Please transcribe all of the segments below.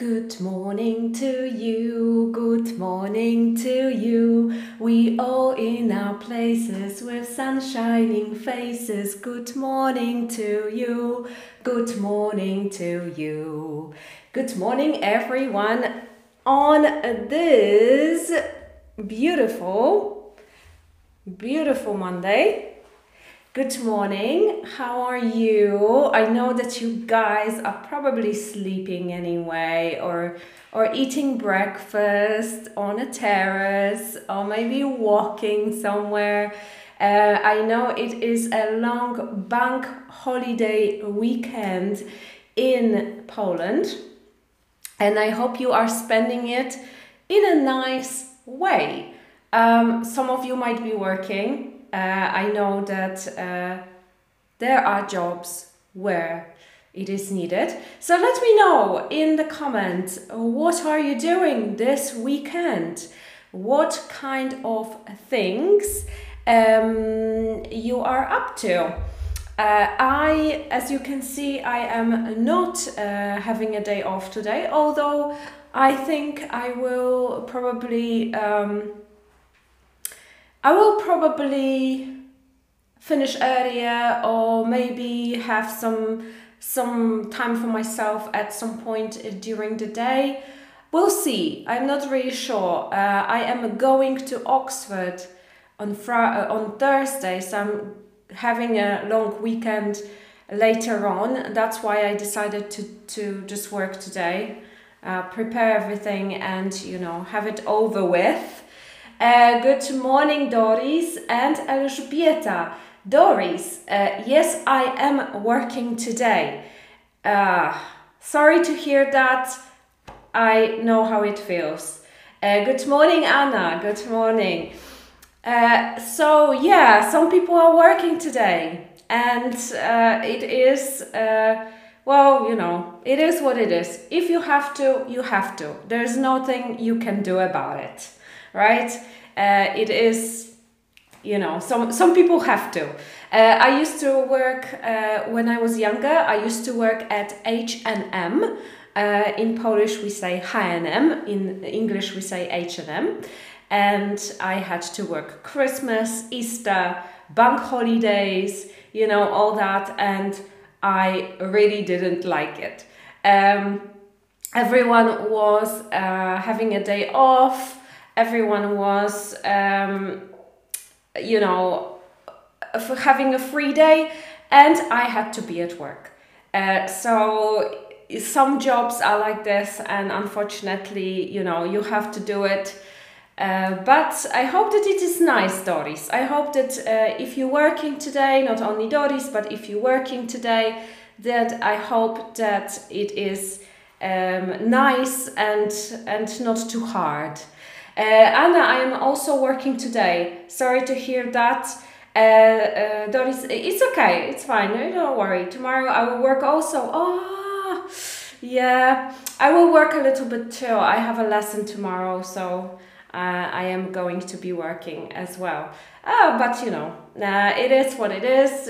Good morning to you, good morning to you. We all in our places with sun-shining faces. Good morning to you, good morning to you. Good morning everyone on this beautiful, beautiful Monday. Good morning, how are you? I know that you guys are probably sleeping anyway or eating breakfast on a terrace or maybe walking somewhere. I know it is a long bank holiday weekend in Poland and I hope you are spending it in a nice way. Some of you might be working. I know that there are jobs where it is needed. So let me know in the comments, what are you doing this weekend? What kind of things you are up to? I, as you can see, I am not having a day off today, although I think I will probably... I will probably finish earlier or maybe have some time for myself at some point during the day. We'll see. I'm not really sure. I am going to Oxford on Thursday, so I'm having a long weekend later on. That's why I decided to just work today, prepare everything and, you know, have it over with. Good morning, Doris and Elżbieta. Doris, yes, I am working today. Sorry to hear that. I know how it feels. Good morning, Anna. Good morning. So, yeah, some people are working today. And it is, well, you know, it is what it is. If you have to, you have to. There's nothing you can do about it. Right? It is, you know, some people have to. I used to work, when I was younger, I used to work at H&M. In Polish we say H&M, in English we say H&M. And I had to work Christmas, Easter, bank holidays, you know, all that. And I really didn't like it. Everyone was having a day off. Everyone was, you know, having a free day and I had to be at work. So some jobs are like this and unfortunately, you know, you have to do it. But I hope that it is nice, Doris. I hope that if you're working today, not only Doris, but if you're working today, that I hope that it is nice and not too hard. Anna, I am also working today. Sorry to hear that. Doris, it's okay, it's fine, don't worry. Tomorrow I will work also. Oh, yeah, I will work a little bit too. I have a lesson tomorrow, so I am going to be working as well. But you know, it is what it is.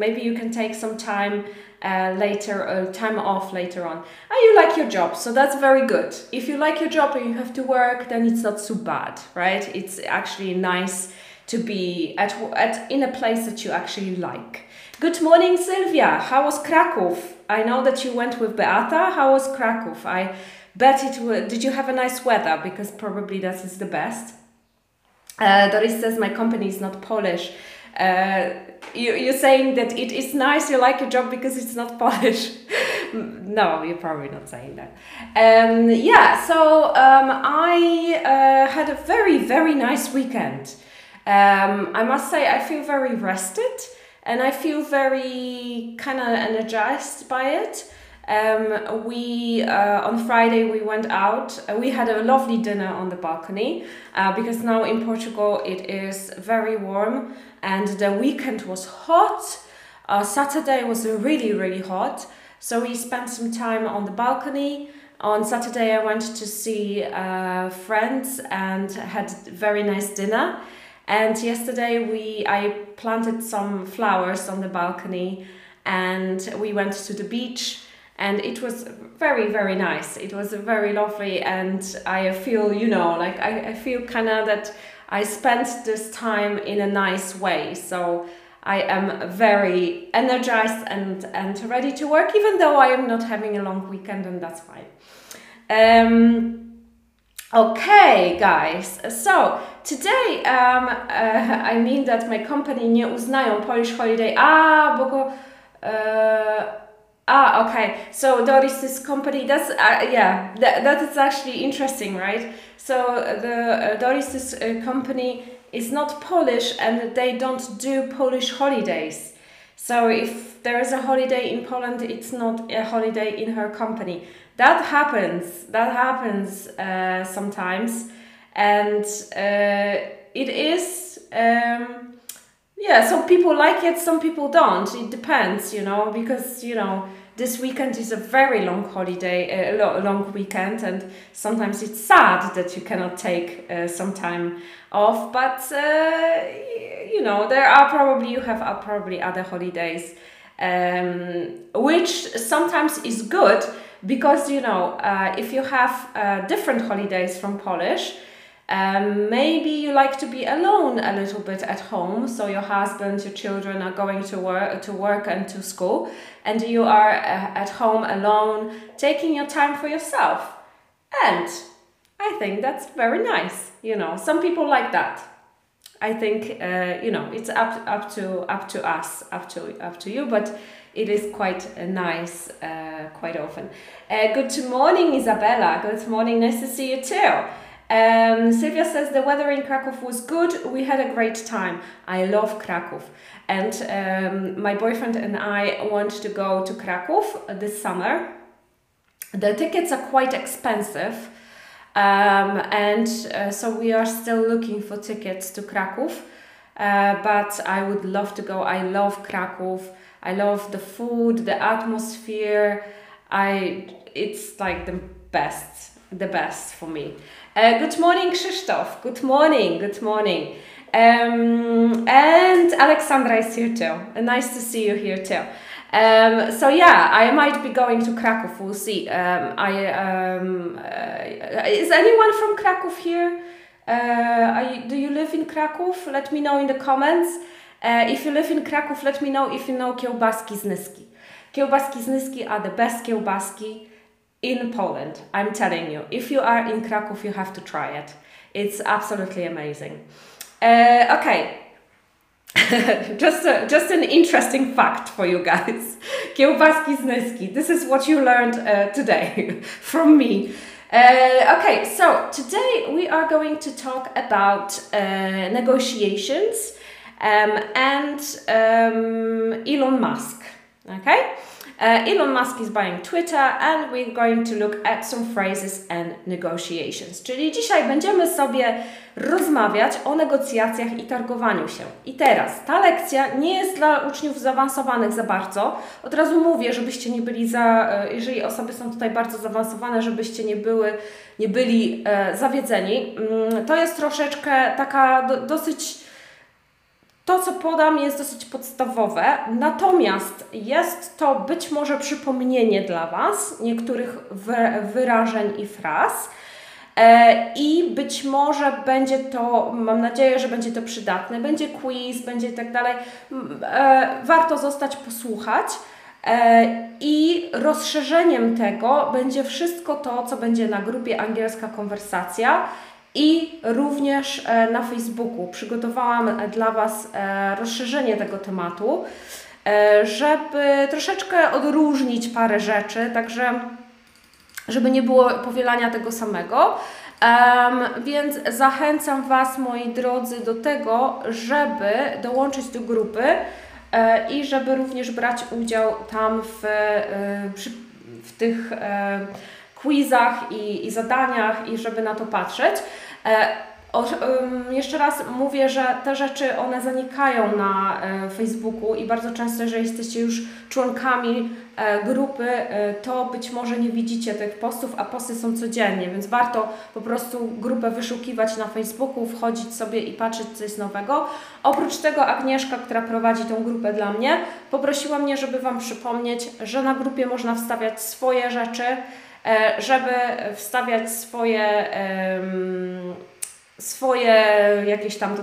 Maybe you can take some time later, time off later on. You like your job, so that's very good. If you like your job and you have to work, then it's not so bad, right? It's actually nice to be in a place that you actually like. Good morning, Sylvia. How was Krakow? I know that you went with Beata. How was Krakow? I bet it was. Did you have a nice weather? Because probably that is the best. Doris says my company is not Polish. You're saying that it is nice, you like your job because it's not Polish. No, you're probably not saying that. Yeah, so I had a very, very nice weekend. I must say I feel very rested and I feel very kind of energized by it. We on Friday we went out, we had a lovely dinner on the balcony because now in Portugal it is very warm and the weekend was hot. Saturday was really, really hot, so we spent some time on the balcony. On Saturday I went to see friends and had a very nice dinner, and yesterday I planted some flowers on the balcony and we went to the beach. And it was very, very nice. It was very lovely, and I feel, you know, like I feel kind of that I spent this time in a nice way. So I am very energized and ready to work, even though I am not having a long weekend, and that's fine. Okay, guys, so today I mean that my company nie uznają Polish holiday. Okay, so there is this company, that's, yeah, that is actually interesting, right? So there is this company is not Polish, and they don't do Polish holidays. So if there is a holiday in Poland, it's not a holiday in her company. That happens sometimes. And it is, yeah, some people like it, some people don't. It depends, you know, because, you know, this weekend is a very long holiday, long weekend, and sometimes it's sad that you cannot take some time off, but you know, you have probably other holidays, which sometimes is good, because, you know, if you have different holidays from Polish, maybe you like to be alone a little bit at home, so your husband, your children are going to work and to school, and you are at home alone, taking your time for yourself. And I think that's very nice, you know. Some people like that. I think you know, it's up to you, but it is quite nice quite often. Good morning, Isabella. Good morning. Nice to see you too. Sylvia says the weather in Krakow was good. We had a great time. I love Krakow, and my boyfriend and I want to go to Krakow this summer. The tickets are quite expensive, and so we are still looking for tickets to Krakow. But I would love to go. I love Krakow. I love the food, the atmosphere. It's like the best for me. Good morning, Krzysztof. Good morning, good morning. And Alexandra is here too. Nice to see you here too. So yeah, I might be going to Krakow, we'll see. Is anyone from Krakow here? Do you live in Krakow? Let me know in the comments. If you live in Krakow, let me know if you know Kiełbaski Zniski. Kiełbaski Zniski are the best kiełbaski in Poland, I'm telling you. If you are in Krakow, you have to try it. It's absolutely amazing. Okay, just an interesting fact for you guys. Kiełbaski Zniski. This is what you learned today from me. Okay, so today we are going to talk about negotiations and Elon Musk. Okay. Elon Musk is buying Twitter, and we're going to look at some phrases and negotiations. Czyli dzisiaj będziemy sobie rozmawiać o negocjacjach i targowaniu się. I teraz, ta lekcja nie jest dla uczniów zaawansowanych za bardzo. Od razu mówię, żebyście nie byli jeżeli osoby są tutaj bardzo zaawansowane, żebyście nie byli zawiedzeni. To jest troszeczkę taka dosyć... To, co podam, jest dosyć podstawowe, natomiast jest to być może przypomnienie dla Was niektórych wyrażeń i fraz i być może będzie to, mam nadzieję, że będzie to przydatne, będzie quiz, będzie tak dalej. Warto zostać posłuchać i rozszerzeniem tego będzie wszystko to, co będzie na grupie Angielska Konwersacja. I również na Facebooku przygotowałam dla Was rozszerzenie tego tematu, żeby troszeczkę odróżnić parę rzeczy, także żeby nie było powielania tego samego. Więc zachęcam Was, moi drodzy, do tego, żeby dołączyć do grupy i żeby również brać udział tam w tych quizach i zadaniach, i żeby na to patrzeć. Jeszcze raz mówię, że te rzeczy, one zanikają na Facebooku i bardzo często, jeżeli jesteście już członkami grupy, to być może nie widzicie tych postów, a posty są codziennie, więc warto po prostu grupę wyszukiwać na Facebooku, wchodzić sobie i patrzeć, co jest nowego. Oprócz tego Agnieszka, która prowadzi tą grupę dla mnie, poprosiła mnie, żeby Wam przypomnieć, że na grupie można wstawiać swoje rzeczy, żeby wstawiać swoje jakieś tam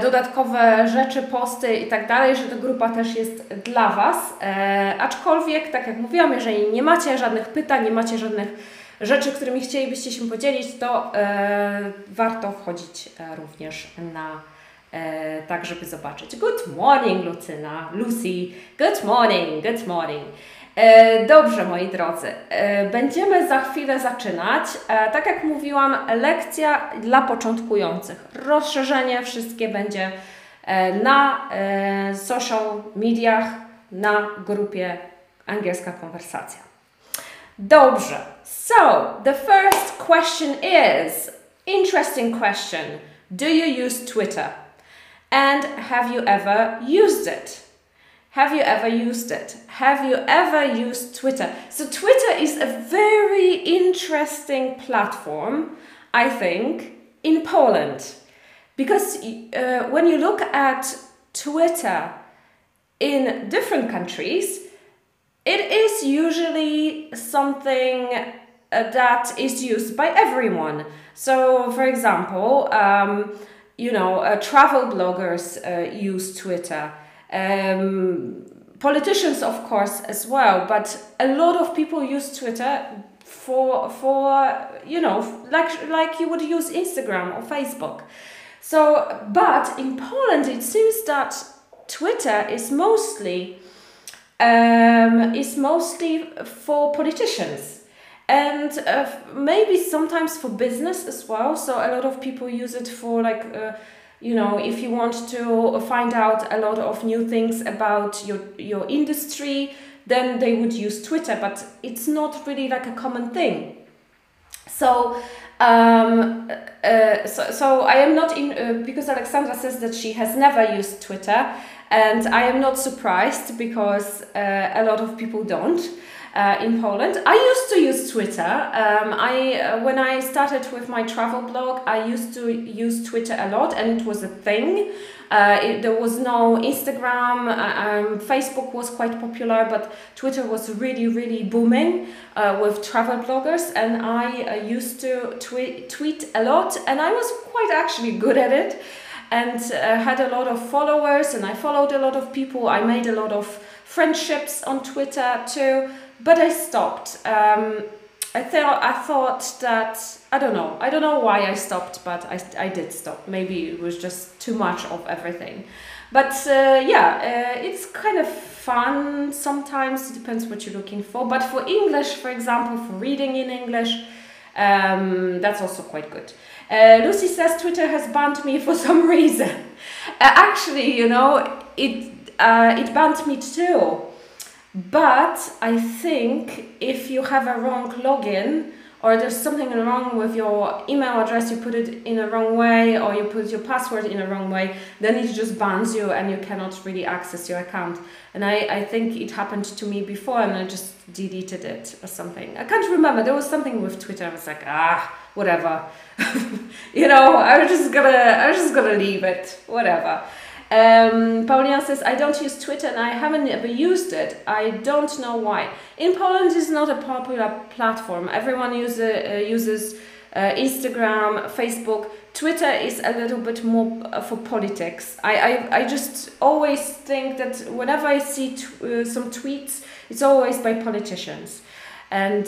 dodatkowe rzeczy, posty i tak dalej, że ta grupa też jest dla Was. Aczkolwiek, tak jak mówiłam, jeżeli nie macie żadnych pytań, nie macie żadnych rzeczy, którymi chcielibyście się podzielić, to warto wchodzić również na tak, żeby zobaczyć. Good morning, Lucyna, Lucy. Good morning, good morning. Dobrze, moi drodzy, będziemy za chwilę zaczynać. Tak jak mówiłam, lekcja dla początkujących. Rozszerzenie wszystkie będzie na social mediach, na grupie Angielska Konwersacja. Dobrze, so the first question is, interesting question, do you use Twitter? And have you ever used it? Have you ever used it? Have you ever used Twitter? So Twitter is a very interesting platform, I think, in Poland. Because when you look at Twitter in different countries, it is usually something that is used by everyone. So, for example, travel bloggers use Twitter. Politicians, of course, as well, but a lot of people use Twitter for like you would use Instagram or Facebook. So, but in Poland, it seems that Twitter is mostly for politicians and maybe sometimes for business as well. So a lot of people use it for like. If you want to find out a lot of new things about your industry, then they would use Twitter, but it's not really like a common thing. So, I am not in, because Alexandra says that she has never used Twitter, and I am not surprised because a lot of people don't. In Poland, I used to use Twitter. When I started with my travel blog, I used to use Twitter a lot, and it was a thing. There was no Instagram, Facebook was quite popular, but Twitter was really, really booming with travel bloggers, and I used to tweet a lot, and I was quite actually good at it, and had a lot of followers, and I followed a lot of people. I made a lot of friendships on Twitter too. But I stopped. I thought that I don't know why I stopped, but I did stop. Maybe it was just too much of everything. But it's kind of fun sometimes. It depends what you're looking for. But for English, for example, for reading in English, that's also quite good. Lucy says Twitter has banned me for some reason. Actually, it banned me too. But I think if you have a wrong login or there's something wrong with your email address, you put it in a wrong way or you put your password in a wrong way, then it just bans you and you cannot really access your account. And I think it happened to me before and I just deleted it or something. I can't remember. There was something with Twitter. I was like, whatever. I'm just gonna leave it. Whatever. Paulina says, I don't use Twitter and I haven't ever used it. I don't know why. In Poland, it's not a popular platform. Everyone uses Instagram, Facebook. Twitter is a little bit more for politics. I just always think that whenever I see some tweets, it's always by politicians. And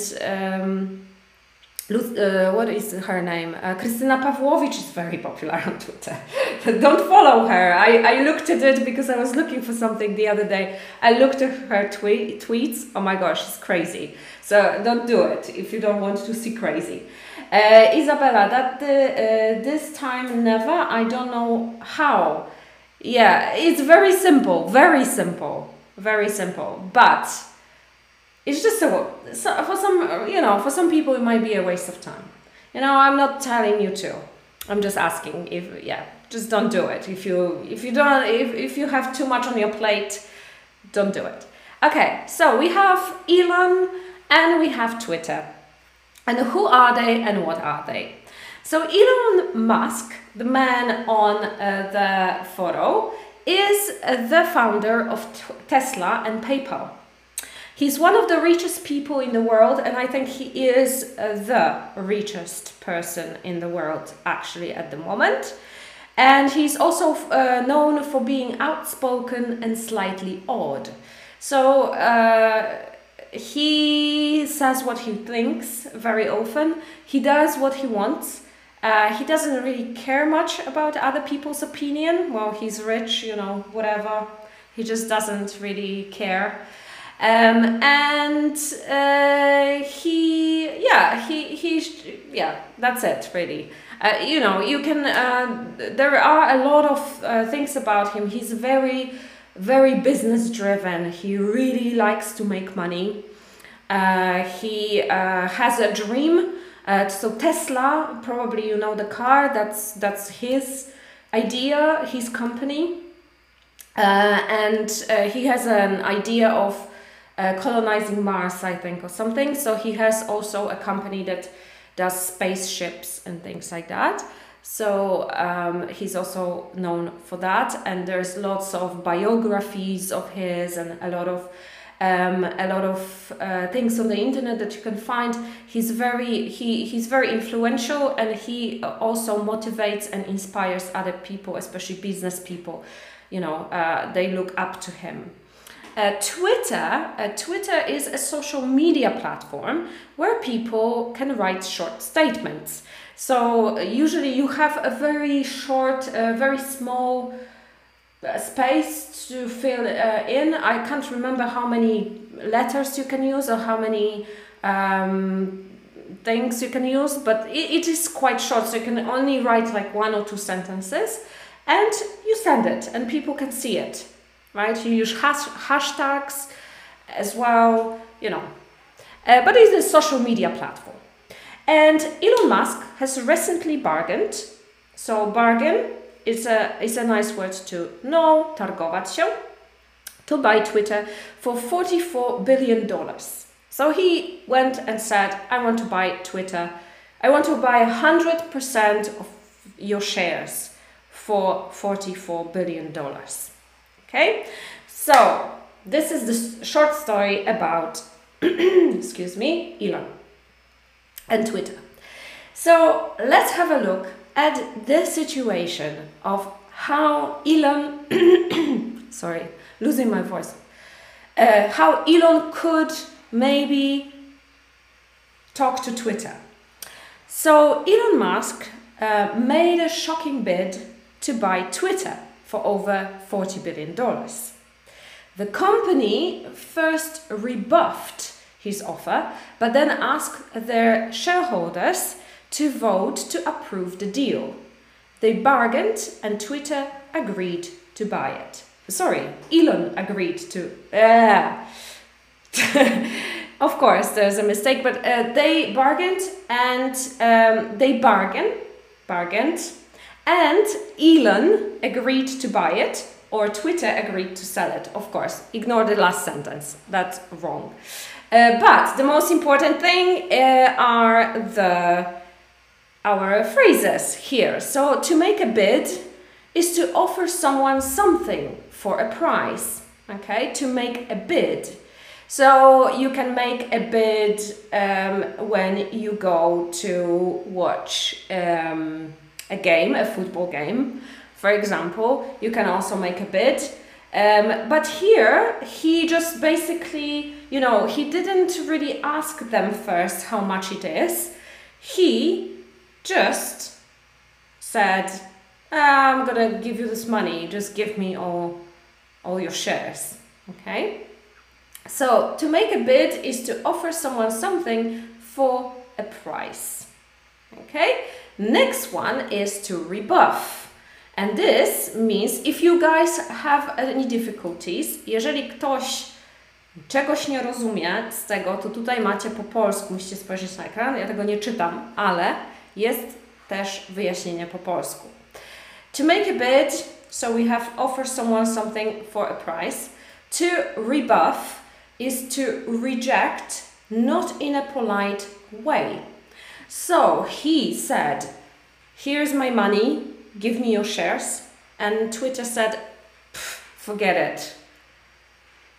what is her name? Krystyna Pawłowicz is very popular on Twitter. Don't follow her. I looked at it because I was looking for something the other day. I looked at her tweets. Oh my gosh, she's crazy. So don't do it if you don't want to see crazy. Isabella, this time never. I don't know how. Yeah, it's very simple. Very simple. Very simple. But it's just for some people it might be a waste of time. You know, I'm not telling you to. I'm just asking if, yeah, just don't do it. If you have too much on your plate, don't do it. Okay, so we have Elon and we have Twitter. And who are they and what are they? So Elon Musk, the man on the photo, is the founder of Tesla and PayPal. He's one of the richest people in the world, and I think he is the richest person in the world actually at the moment. And he's also known for being outspoken and slightly odd. So he says what he thinks very often. He does what he wants. He doesn't really care much about other people's opinion. Well, he's rich, you know, whatever. He just doesn't really care. That's it really. You know, you can, there are a lot of things about him. He's very, very business driven. He really likes to make money. He has a dream. So Tesla, probably you know the car, that's his idea, his company. He has an idea of colonizing Mars, I think, or something. So he has also a company that does spaceships and things like that. So he's also known for that. And there's lots of biographies of his and a lot of things on the internet that you can find. He's very influential, and he also motivates and inspires other people, especially business people. You know, they look up to him. Twitter is a social media platform where people can write short statements. So usually you have a very short, very small space to fill in. I can't remember how many letters you can use or how many things you can use, but it is quite short, so you can only write like 1 or 2 sentences and you send it and people can see it, right? You use hashtags as well, you know, but it's a social media platform. And Elon Musk has recently bargained. So bargain, it's a nice word to know, targować się, to buy Twitter for $44 billion. So he went and said, I want to buy Twitter. I want to buy 100% of your shares for $44 billion. Okay, so this is the short story about, excuse me, Elon and Twitter. So let's have a look at the situation of how Elon, sorry, losing my voice, how Elon could maybe talk to Twitter. So Elon Musk made a shocking bid to buy Twitter for over $40 billion. The company first rebuffed his offer, but then asked their shareholders to vote to approve the deal. They bargained and Twitter agreed to buy it. Sorry, Elon agreed to... Of course, there's a mistake, but they bargained and and Elon agreed to buy it, or Twitter agreed to sell it. Of course, ignore the last sentence, that's wrong. But the most important thing are our phrases here. So to make a bid is to offer someone something for a price, okay? To make a bid. So you can make a bid when you go to watch a game, a football game, for example. You can also make a bid. But here, he just basically, you know, he didn't really ask them first how much it is. He just said, I'm gonna give you this money, just give me all your shares, okay? So to make a bid is to offer someone something for a price, okay? Next one is to rebuff. And this means if you guys have any difficulties, jeżeli ktoś czegoś nie rozumie z tego, to tutaj macie po polsku, musicie spojrzeć na ekran, ja tego nie czytam, ale Jest też wyjaśnienie po polsku. To make a bid, so we have offer someone something for a price. To rebuff is to reject, not in a polite way. So he said, here's my money, give me your shares. And Twitter said, forget it.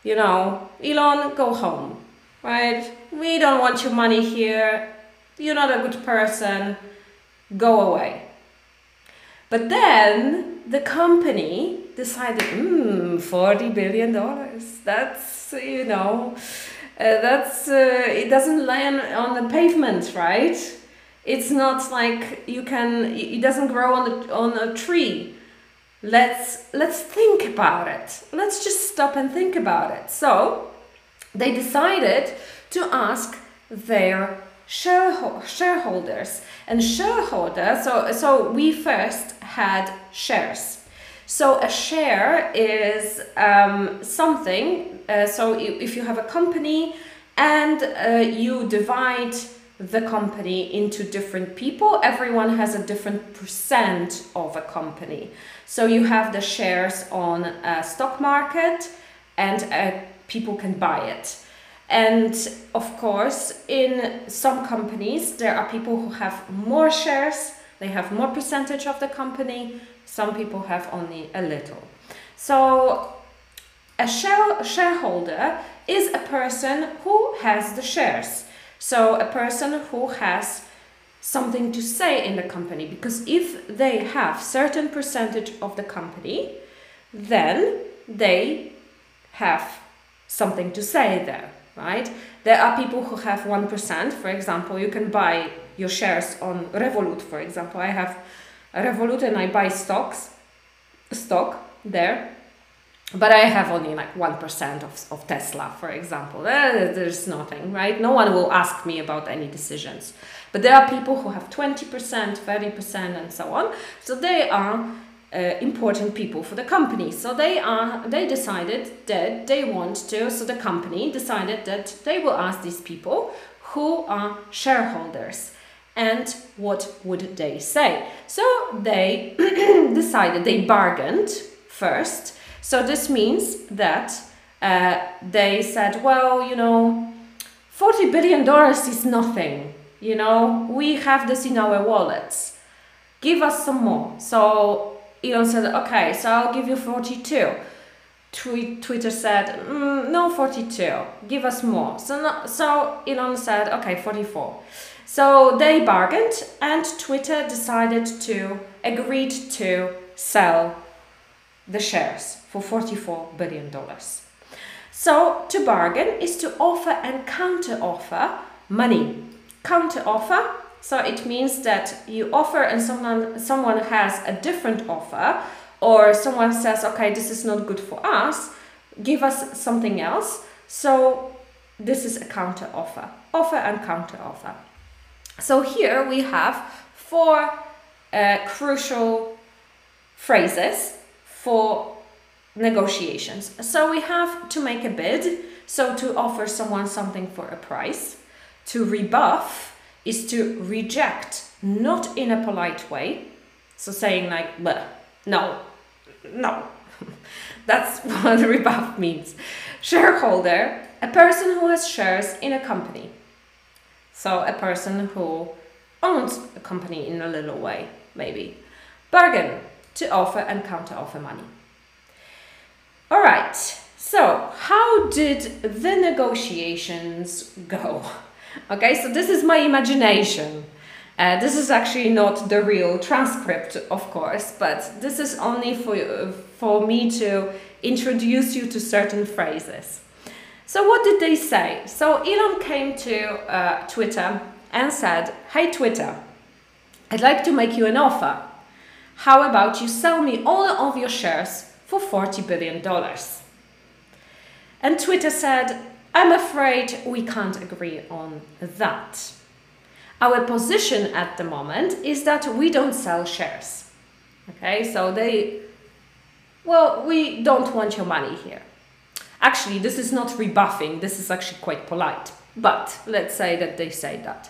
You know, Elon, go home, right? We don't want your money here. You're not a good person. Go away. But then the company decided, $40 billion. That's, you know, it doesn't land on the pavement, right? It's not like you can, it doesn't grow on a tree. Let's think about it. Let's just stop and think about it. So they decided to ask their shareholders and shareholders. So we first had shares. So a share is something. So if you have a company and you divide the company into different people, everyone has a different percent of a company. So you have the shares on a stock market and people can buy it. And of course, in some companies, there are people who have more shares, they have more percentage of the company, some people have only a little. So a shareholder is a person who has the shares. So a person who has something to say in the company, because if they have certain percentage of the company, then they have something to say there. Right? There are people who have 1%, for example, you can buy your shares on Revolut, for example. I have a Revolut and I buy stock there, but I have only like 1% of Tesla, for example. There's nothing, right? No one will ask me about any decisions. But there are people who have 20%, 30% and so on. So they are important people for the company. So they decided that they want to, so the company decided that they will ask these people who are shareholders and what would they say. So they decided, they bargained first. So this means that they said, well, you know, $40 billion is nothing, you know, we have this in our wallets, give us some more. So Elon said, okay, so I'll give you 42. Twitter said, no, 42, give us more. So Elon said, okay, 44. So they bargained and Twitter decided to, agreed to sell the shares for $44 billion. So to bargain is to offer and counter-offer money. Counter-offer. So it means that you offer and someone has a different offer, or someone says, okay, this is not good for us, give us something else. So this is a counter offer, offer and counter offer. So here we have four crucial phrases for negotiations. So we have to make a bid, so to offer someone something for a price. To rebuff is to reject, not in a polite way. So saying like, no, no. That's what rebuff means. Shareholder, a person who has shares in a company. So a person who owns a company in a little way, maybe. Bargain, to offer and counter offer money. All right, so how did the negotiations go? Okay, so this is my imagination. This is actually not the real transcript, of course, but this is only for me to introduce you to certain phrases. So what did they say? So Elon came to Twitter and said, hey Twitter, I'd like to make you an offer. How about you sell me all of your shares for $40 billion? And Twitter said, I'm afraid we can't agree on that. Our position at the moment is that we don't sell shares. Okay, so we don't want your money here. Actually, this is not rebuffing, this is actually quite polite, but let's say that they say that.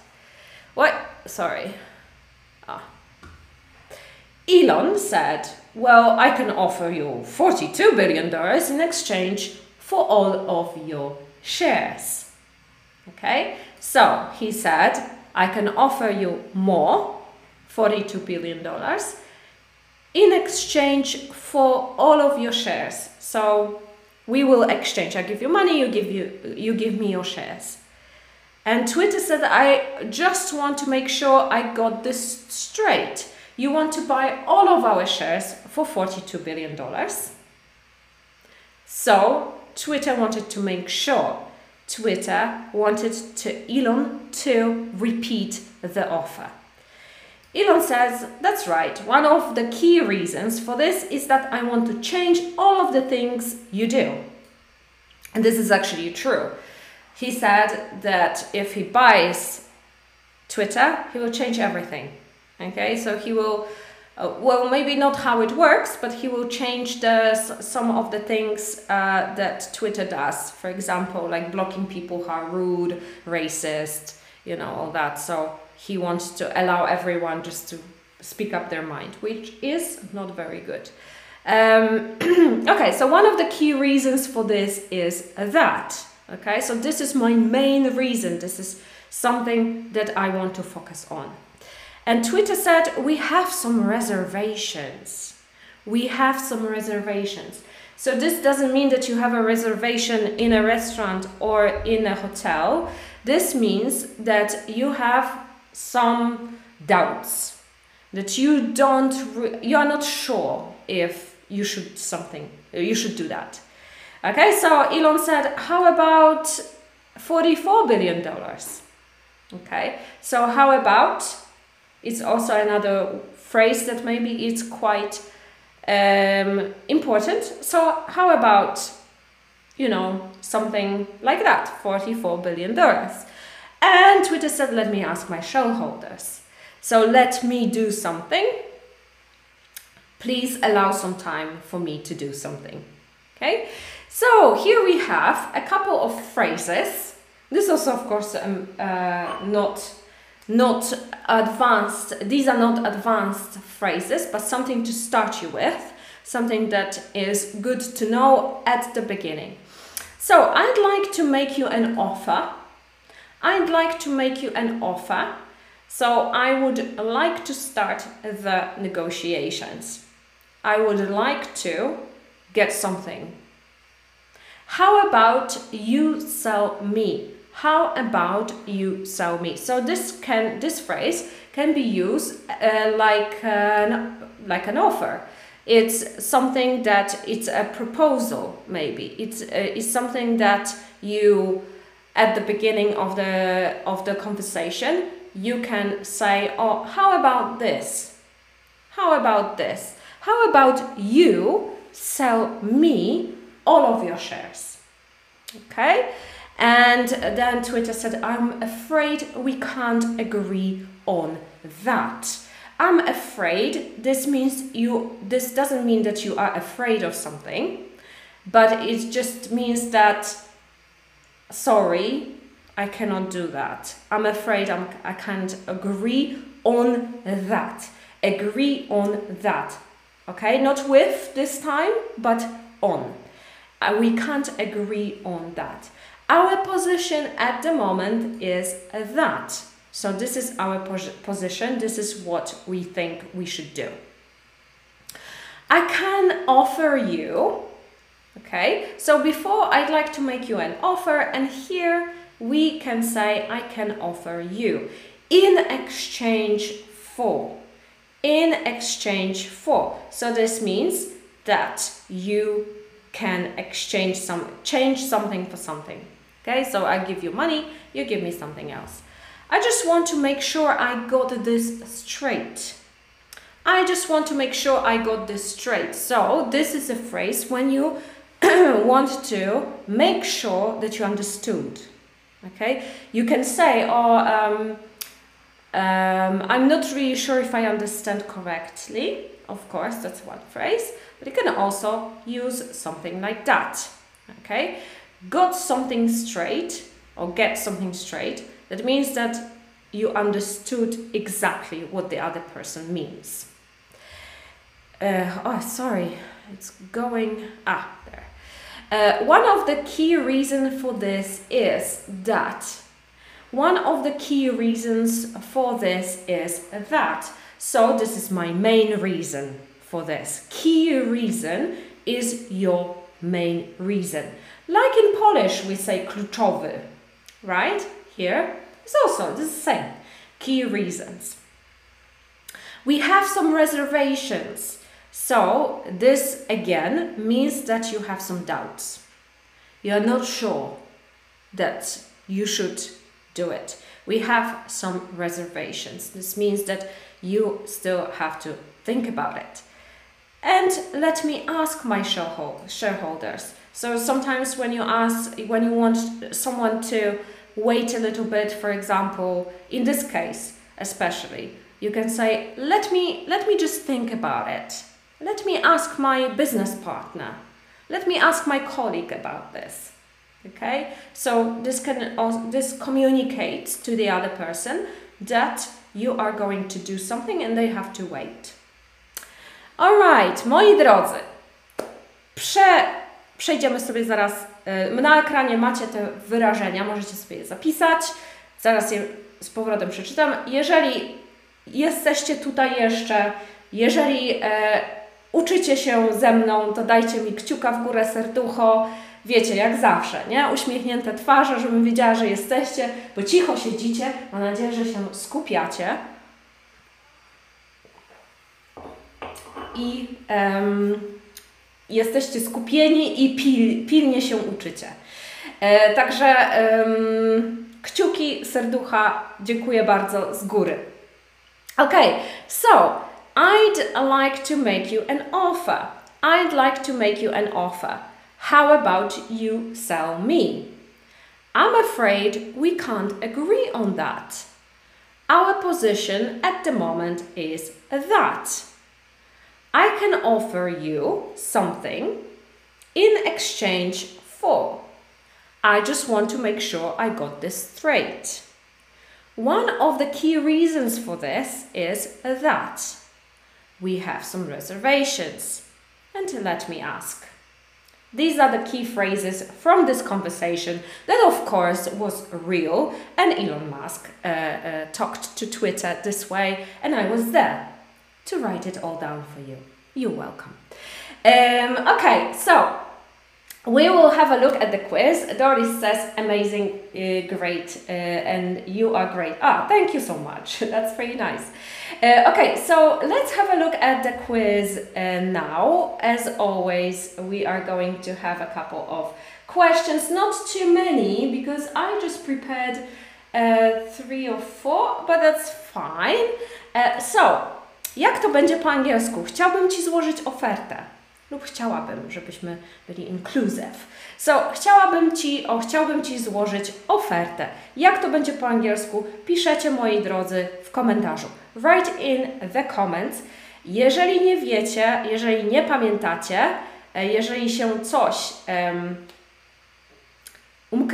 What? Sorry. Elon said, well, I can offer you $42 billion in exchange for all of your shares. Okay, so he said, I can offer you more, $42 billion, in exchange for all of your shares. So we will exchange. I give you money, you give me your shares. And Twitter said, I just want to make sure I got this straight. You want to buy all of our shares for $42 billion. So Twitter wanted to make sure. Twitter wanted Elon to repeat the offer. Elon says, that's right, one of the key reasons for this is that I want to change all of the things you do. And this is actually true. He said that if he buys Twitter, he will change everything. Okay, so he will, well, maybe not how it works, but he will change some of the things that Twitter does. For example, like blocking people who are rude, racist, you know, all that. So he wants to allow everyone just to speak up their mind, which is not very good. Okay, so one of the key reasons for this is that. Okay, so this is my main reason. This is something that I want to focus on. And Twitter said, we have some reservations. We have some reservations. So this doesn't mean that you have a reservation in a restaurant or in a hotel. This means that you have some doubts, that you are not sure if you should do that. Okay, so Elon said, how about $44 billion? Okay, so how about, it's also another phrase that maybe it's quite important. So how about, you know, something like that, $44 billion. And Twitter said, let me ask my shareholders. So let me do something. Please allow some time for me to do something. Okay, so here we have a couple of phrases. This also, of course, not advanced, these are not advanced phrases, but something to start you with, something that is good to know at the beginning. So I'd like to make you an offer. I'd like to make you an offer. So I would like to start the negotiations. I would like to get something. How about you sell me? How about you sell me? So this phrase can be used like an offer. It's something that it's a proposal. Maybe it's something that you at the beginning of the conversation you can say, oh, how about this? How about this? How about you sell me all of your shares? Okay. And then Twitter said, I'm afraid we can't agree on that. I'm afraid, this doesn't mean that you are afraid of something, but it just means that, sorry, I cannot do that. I'm afraid I can't agree on that. Agree on that. Okay, not with this time, but on. We can't agree on that. Our position at the moment is that. So this is our position. This is what we think we should do. I can offer you. Okay, so before I'd like to make you an offer, and here we can say I can offer you in exchange for. In exchange for. So this means that you can exchange change something for something. Okay, so I give you money, you give me something else. I just want to make sure I got this straight. I just want to make sure I got this straight. So this is a phrase when you want to make sure that you understood. Okay, you can say, oh, I'm not really sure if I understand correctly. Of course, that's one phrase, but you can also use something like that. Okay, got something straight or get something straight. That means that you understood exactly what the other person means. Oh, sorry, it's going... Ah, there. One of the key reasons for this is that. So this is my main reason for this. Key reason is your main reason. Like in Polish we say kluczowy, right? Here it's also the same. Key reasons. We have some reservations. So this again means that you have some doubts. You're not sure that you should do it. We have some reservations. This means that you still have to think about it. And let me ask my shareholders. So sometimes when you ask, when you want someone to wait a little bit, for example, in this case especially, you can say, let me just think about it. Let me ask my business partner. Let me ask my colleague about this. Okay? So this communicates to the other person that you are going to do something and they have to wait. All right, moi drodzy. Przejdziemy sobie zaraz, na ekranie macie te wyrażenia, możecie sobie je zapisać. Zaraz je z powrotem przeczytam. Jeżeli jesteście tutaj jeszcze, jeżeli uczycie się ze mną, to dajcie mi kciuka w górę, serducho, wiecie, jak zawsze, nie? Uśmiechnięte twarze, żebym wiedziała, że jesteście, bo cicho siedzicie, mam nadzieję, że się skupiacie. I jesteście skupieni i pilnie się uczycie. Także kciuki, serducha, dziękuję bardzo z góry. Okay, so I'd like to make you an offer. I'd like to make you an offer. How about you sell me? I'm afraid we can't agree on that. Our position at the moment is that. I can offer you something in exchange for. I just want to make sure I got this straight. One of the key reasons for this is that we have some reservations. And let me ask. These are the key phrases from this conversation that, of course, was real. And Elon Musk talked to Twitter this way, and I was there to write it all down for you. You're welcome. Okay, so we will have a look at the quiz. Doris says, amazing, great, and you are great. Ah, thank you so much. That's pretty nice. Okay, so let's have a look at the quiz now. As always, we are going to have a couple of questions. Not too many, because I just prepared 3 or 4, but that's fine. So, jak to będzie po angielsku? Chciałbym Ci złożyć ofertę. Lub chciałabym, żebyśmy byli inclusive. So, chciałbym Ci złożyć ofertę. Jak to będzie po angielsku? Piszecie, moi drodzy, w komentarzu. Write in the comments. Jeżeli nie wiecie, jeżeli nie pamiętacie, jeżeli się coś,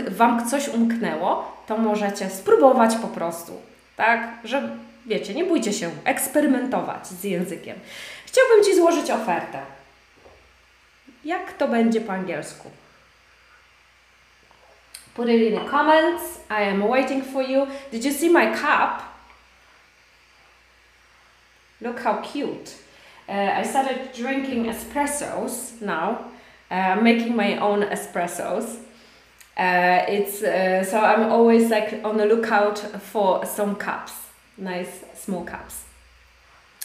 Wam coś umknęło, to możecie spróbować po prostu. Tak, że wiecie, nie bójcie się eksperymentować z językiem. Chciałbym Ci złożyć ofertę. Jak to będzie po angielsku? Put it in the comments. I am waiting for you. Did you see my cup? Look how cute. I started drinking espressos now. Making my own espressos. So I'm always like on the lookout for some cups. Nice small cups.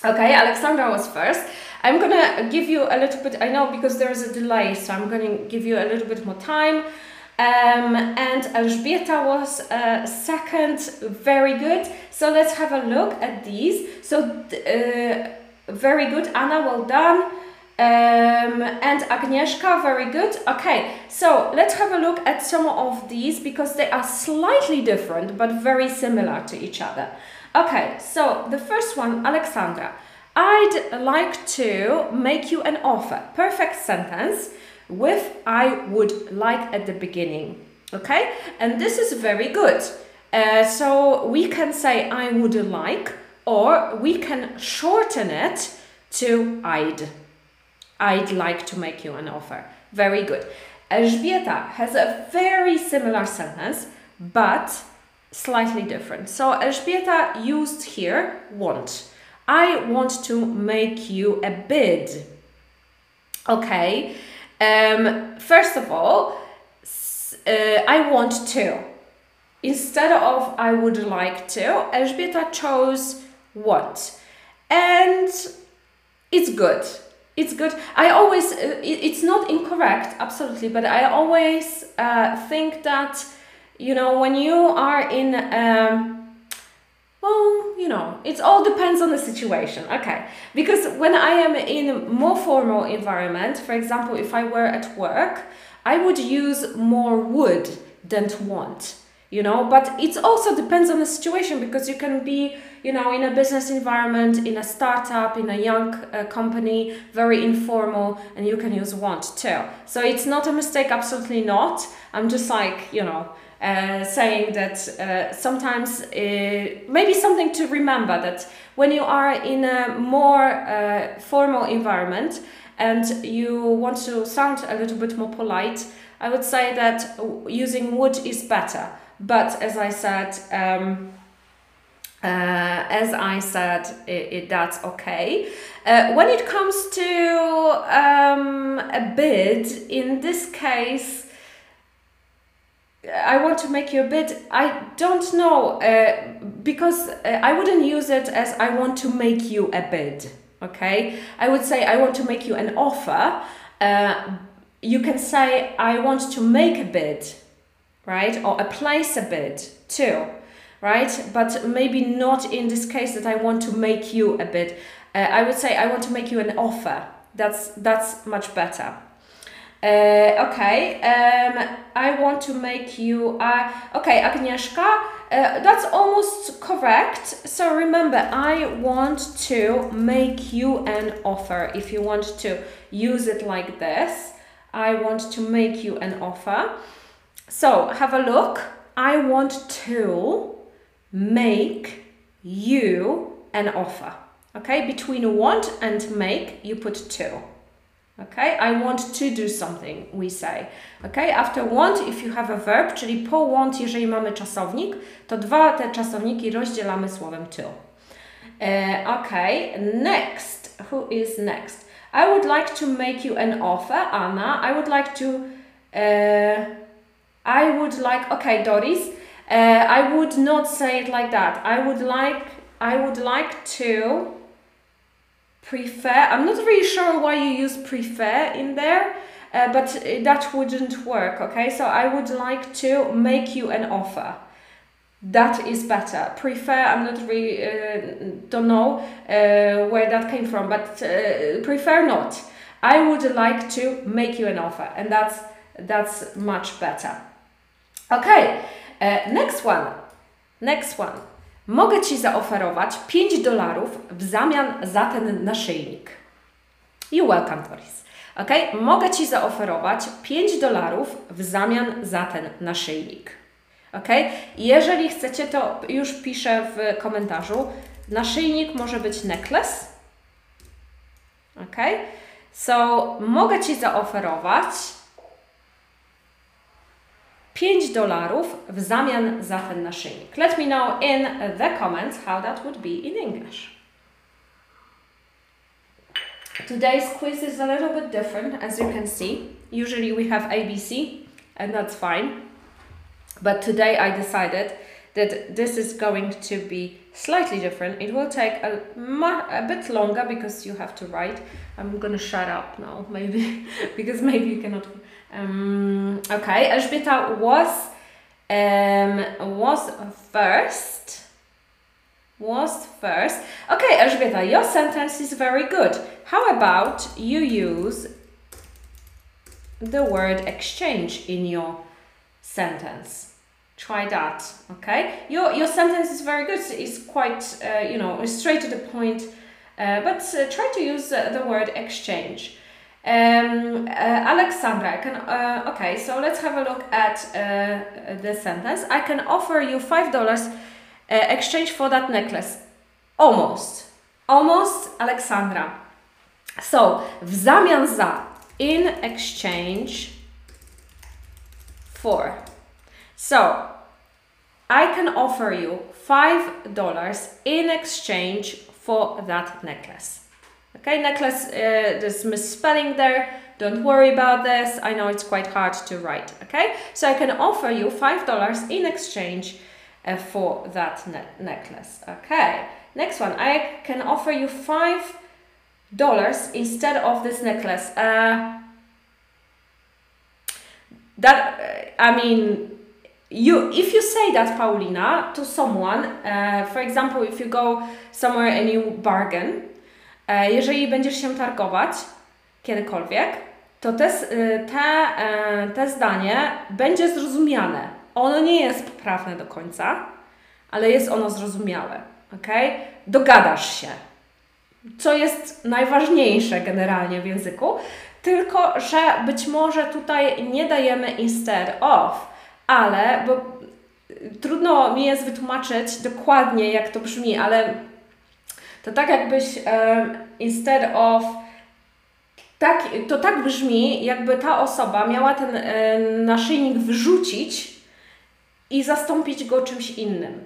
Okay, Alexandra was first. I'm gonna give you a little bit, I know because there is a delay, so I'm gonna give you a little bit more time. And Elżbieta was second, very good. So let's have a look at these. So very good, Anna, well done. And Agnieszka, very good. Okay, so let's have a look at some of these because they are slightly different, but very similar to each other. Okay, so the first one, Alexandra. I'd like to make you an offer. Perfect sentence with I would like at the beginning. Okay, and this is very good. So we can say I would like, or we can shorten it to I'd like to make you an offer. Very good. Elżbieta has a very similar sentence, but slightly different. So Elżbieta used here want. I want to make you a bid. Okay. First of all, I want to. Instead of I would like to, Elżbieta chose want. And it's good. It's good. I always, it's not incorrect, absolutely, but I always think that, you know, when you are in, well, you know, it all depends on the situation, okay? Because when I am in a more formal environment, for example, if I were at work, I would use more would than to want, you know, but it also depends on the situation, because you can be, you know, in a business environment, in a startup, in a young company, very informal, and you can use want too. So it's not a mistake, absolutely not. I'm just like, you know, saying that sometimes maybe something to remember, that when you are in a more formal environment and you want to sound a little bit more polite, I would say that using would is better. But as I said, that's okay. When it comes to a bid, in this case, I want to make you a bid. I don't know, because I wouldn't use it as I want to make you a bid. Okay, I would say I want to make you an offer. You can say I want to make a bid, right? Or place a bid too, right? But maybe not in this case that I want to make you a bid. I would say I want to make you an offer. That's much better. Okay, I want to make you okay, Agnieszka, that's almost correct. So remember, I want to make you an offer. If you want to use it like this, I want to make you an offer. So have a look. I want to make you an offer. Okay, between want and make, you put to. Okay, I want to do something, we say. Okay, after want, if you have a verb, czyli po want, jeżeli mamy czasownik, to dwa te czasowniki rozdzielamy słowem to. Okay, next. Who is next? I would like to make you an offer, Anna. I would like to... okay, Doris. I would not say it like that. I would like to... prefer. I'm not really sure why you use prefer in there, but that wouldn't work, okay? So I would like to make you an offer. That is better. Prefer, I'm not really, don't know where that came from, but prefer not. I would like to make you an offer, and that's much better. Okay, next one. Next one. Mogę Ci zaoferować $5 w zamian za ten naszyjnik. You're welcome, Doris. Ok? Mogę Ci zaoferować $5 w zamian za ten naszyjnik. Ok? Jeżeli chcecie, to już piszę w komentarzu. Naszyjnik może być necklace. Ok? So, mogę Ci zaoferować $5 w zamian za ten naszyjnik. Let me know in the comments how that would be in English. Today's quiz is a little bit different, as you can see. Usually we have ABC, and that's fine. But today I decided that this is going to be slightly different. It will take a bit longer because you have to write. I'm gonna shut up now, maybe, because maybe you cannot... okay, Elżbieta was first. Okay, Elżbieta, your sentence is very good. How about you use the word exchange in your sentence? Try that, okay? Your sentence is very good. It's quite, you know, straight to the point, but try to use the word exchange. Alexandra, okay, so let's have a look at this sentence. I can offer you $5 exchange for that necklace. Almost. Almost, Alexandra. So, w zamian za, in exchange for. So, I can offer you $5 in exchange for that necklace. Okay, necklace, there's misspelling there. Don't worry about this. I know it's quite hard to write. Okay, so I can offer you $5 in exchange for that necklace. Okay, next one. I can offer you $5 instead of this necklace. If you say that, Paulina, to someone, for example, if you go somewhere and you bargain, jeżeli będziesz się targować kiedykolwiek, to te zdanie będzie zrozumiane. Ono nie jest poprawne do końca, ale jest ono zrozumiałe. Okay? Dogadasz się, co jest najważniejsze generalnie w języku, tylko że być może tutaj nie dajemy instead of, ale, bo trudno mi jest wytłumaczyć dokładnie, jak to brzmi, ale to tak jakbyś instead of, tak, to tak brzmi, jakby ta osoba miała ten naszyjnik wyrzucić i zastąpić go czymś innym.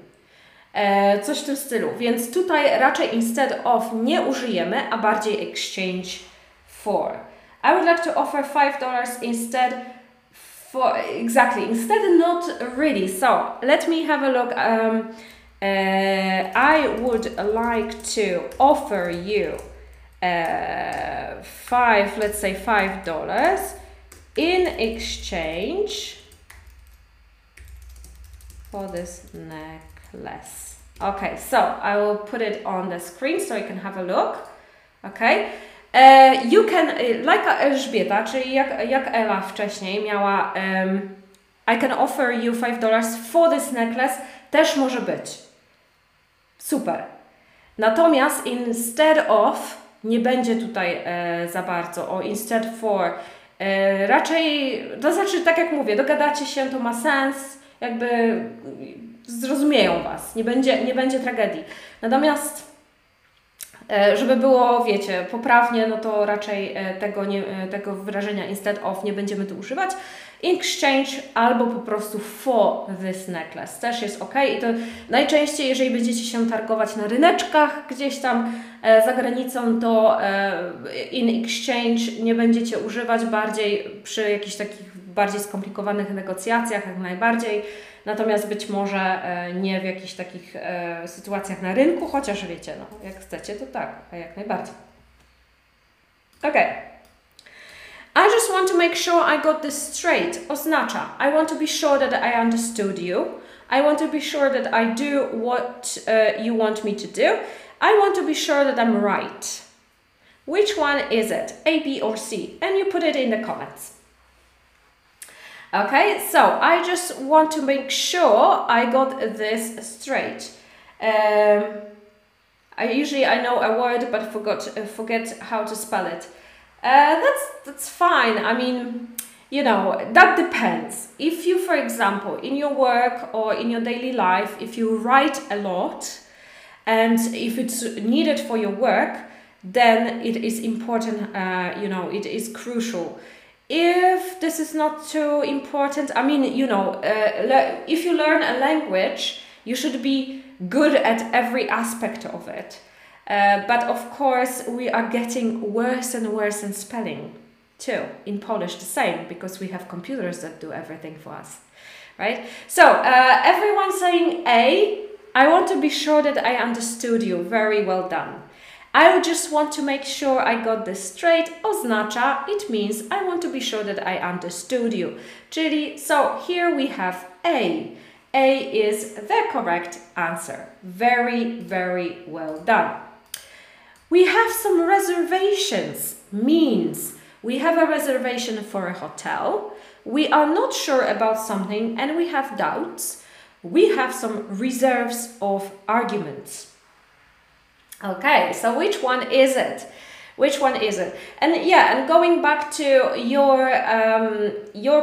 Coś w tym stylu. Więc tutaj raczej instead of nie użyjemy, a bardziej exchange for. I would like to offer $5 instead for, exactly, instead not really. So, let me have a look. I would like to offer you $5 in exchange for this necklace. Okay, so I will put it on the screen so you can have a look. Okay. You can, like Elżbieta, czyli jak Ela wcześniej miała I can offer you $5 for this necklace, też może być. Super. Natomiast instead of nie będzie tutaj za bardzo, o instead for. Raczej, to znaczy tak jak mówię, dogadacie się, to ma sens, jakby zrozumieją Was, nie będzie tragedii. Natomiast żeby było, wiecie, poprawnie, no to raczej tego wyrażenia instead of nie będziemy tu używać. Exchange albo po prostu for this necklace też jest ok. I to najczęściej, jeżeli będziecie się targować na ryneczkach gdzieś tam za granicą, to in exchange nie będziecie używać, bardziej przy jakichś takich bardziej skomplikowanych negocjacjach jak najbardziej. Natomiast być może nie w jakichś takich sytuacjach na rynku, chociaż wiecie, no, jak chcecie, to tak, a jak najbardziej. Ok. I just want to make sure I got this straight oznacza I want to be sure that I understood you. I want to be sure that I do what you want me to do. I want to be sure that I'm right. Which one is it? A, B or C? And you put it in the comments. Okay, so I just want to make sure I got this straight. I usually know a word but forget how to spell it. That's fine. I mean, you know, that depends. If you, for example, in your work or in your daily life, if you write a lot and if it's needed for your work, then it is important, you know, it is crucial. If this is not too important, I mean, you know, if you learn a language, you should be good at every aspect of it. But of course, we are getting worse and worse in spelling too. In Polish, the same, because we have computers that do everything for us, right? So, everyone saying A, I want to be sure that I understood you. Very well done. I just want to make sure I got this straight oznacza, it means I want to be sure that I understood you. Czyli, so here we have A. A is the correct answer. Very, very well done. We have some reservations, means we have a reservation for a hotel. We are not sure about something and we have doubts. We have some reserves of arguments. Okay, so which one is it? Which one is it? And yeah, and going back to your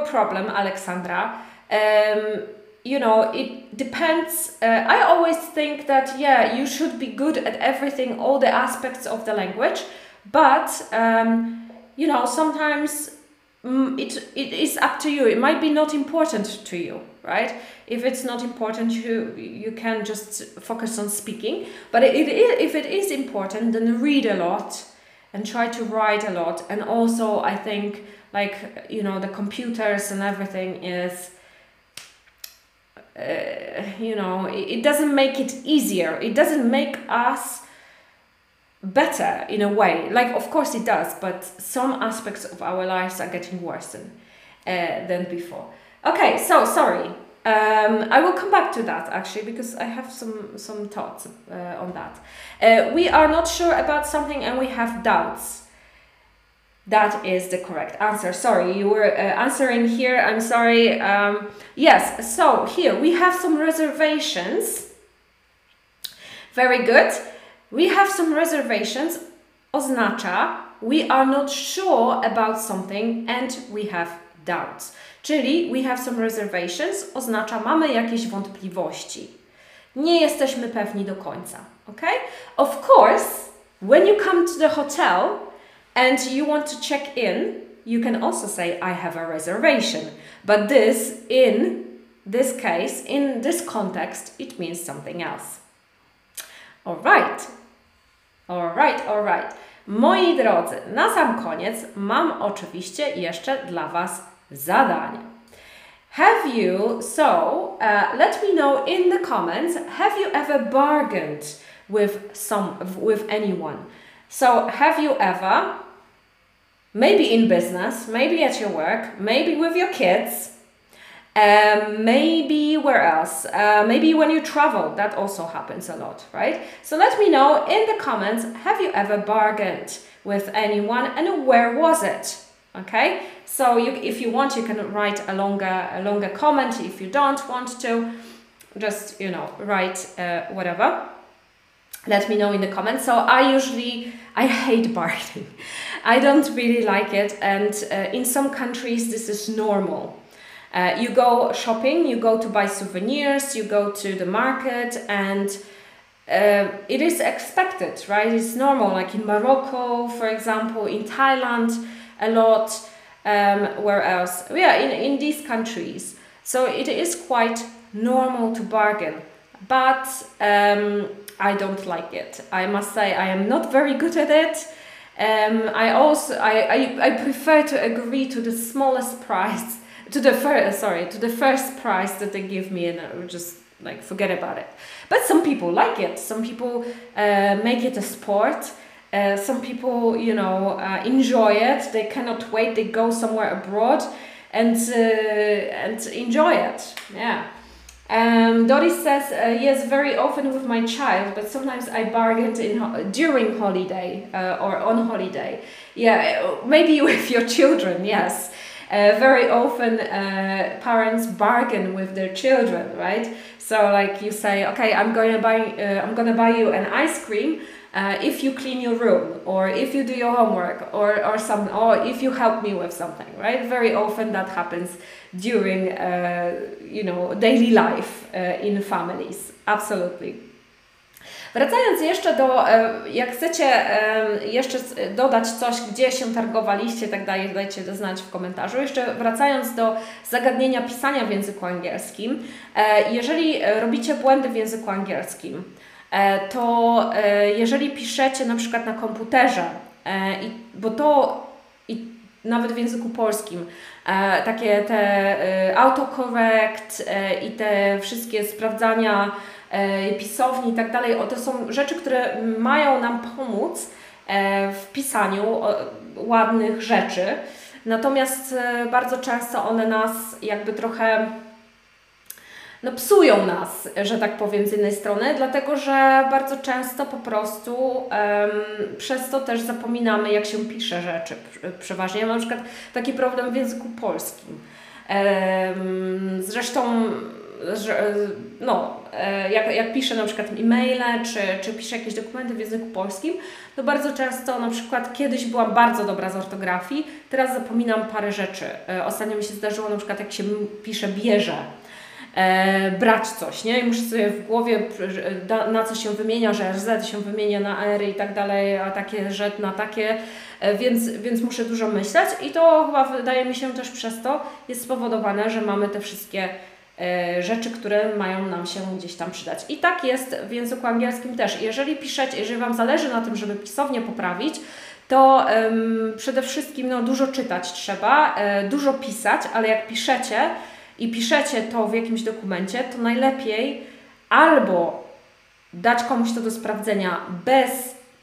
problem, Aleksandra, you know, it depends. I always think that, yeah, you should be good at everything, all the aspects of the language, but, you know, sometimes it is up to you. It might be not important to you, right? If it's not important, you can just focus on speaking. But if it is important, then read a lot and try to write a lot. And also, I think, like, you know, the computers and everything is, you know, it doesn't make it easier. It doesn't make us better in a way. Like, of course it does, but some aspects of our lives are getting worse than before. Okay, so sorry. I will come back to that actually, because I have some thoughts on that. We are not sure about something and we have doubts. That is the correct answer. Sorry, you were answering here. I'm sorry. Yes, so here we have some reservations. Very good. We have some reservations oznacza we are not sure about something and we have doubts. Czyli we have some reservations oznacza mamy jakieś wątpliwości. Nie jesteśmy pewni do końca. Okay? Of course, when you come to the hotel and you want to check in, you can also say, I have a reservation. But this, in this case, in this context, it means something else. All right. All right, all right. Moi drodzy, na sam koniec mam oczywiście jeszcze dla Was zadanie. Have you, so, let me know in the comments, have you ever bargained with anyone? So, have you ever, maybe in business, maybe at your work, maybe with your kids, maybe where else, maybe when you travel, that also happens a lot, right? So let me know in the comments, have you ever bargained with anyone and where was it? Okay, so if you want, you can write a longer comment. If you don't want to, just, you know, write whatever. Let me know in the comments. So I hate bargaining. I don't really like it. And in some countries, this is normal. You go shopping, you go to buy souvenirs, you go to the market, and it is expected, right? It's normal, like in Morocco, for example, in Thailand, a lot, where else? Yeah, in these countries. So it is quite normal to bargain, but I don't like it. I must say I am not very good at it. I prefer to agree to the smallest price, to the first price that they give me, and I would just like forget about it. But some people like it. Some people make it a sport. Some people, you know, enjoy it. They cannot wait. They go somewhere abroad and enjoy it. Yeah. Doris says, yes, very often with my child, but sometimes I bargained during holiday or on holiday. Yeah, maybe with your children, yes. Very often parents bargain with their children, right? So like you say, okay, I'm gonna buy you an ice cream if you clean your room, or if you do your homework, or something, or if you help me with something, right? Very often that happens during you know, daily life in families. Absolutely. Wracając jeszcze do, jak chcecie jeszcze dodać coś, gdzie się targowaliście i tak dalej, dajcie to znać w komentarzu. Jeszcze wracając do zagadnienia pisania w języku angielskim, jeżeli robicie błędy w języku angielskim, to jeżeli piszecie na przykład na komputerze, bo to nawet w języku polskim, takie te autocorrect i te wszystkie sprawdzania pisowni i tak dalej, to są rzeczy, które mają nam pomóc w pisaniu ładnych rzeczy. Natomiast bardzo często one nas jakby trochę no, psują nas, że tak powiem, z jednej strony, dlatego że bardzo często po prostu przez to też zapominamy, jak się pisze rzeczy. Przeważnie ja mam na przykład taki problem w języku polskim. Zresztą no, jak piszę na przykład e-maile, czy piszę jakieś dokumenty w języku polskim, to bardzo często, na przykład kiedyś byłam bardzo dobra z ortografii, teraz zapominam parę rzeczy. Ostatnio mi się zdarzyło, na przykład jak się pisze bierze, brać coś, nie? I muszę sobie w głowie, na co się wymienia, że RZ się wymienia na R i tak dalej, a takie rzet na takie, więc muszę dużo myśleć i to chyba wydaje mi się też przez to jest spowodowane, że mamy te wszystkie rzeczy, które mają nam się gdzieś tam przydać. I tak jest w języku angielskim też. Jeżeli piszecie, jeżeli Wam zależy na tym, żeby pisownię poprawić, to przede wszystkim no, dużo czytać trzeba, dużo pisać, ale jak piszecie, i piszecie to w jakimś dokumencie, to najlepiej albo dać komuś to do sprawdzenia bez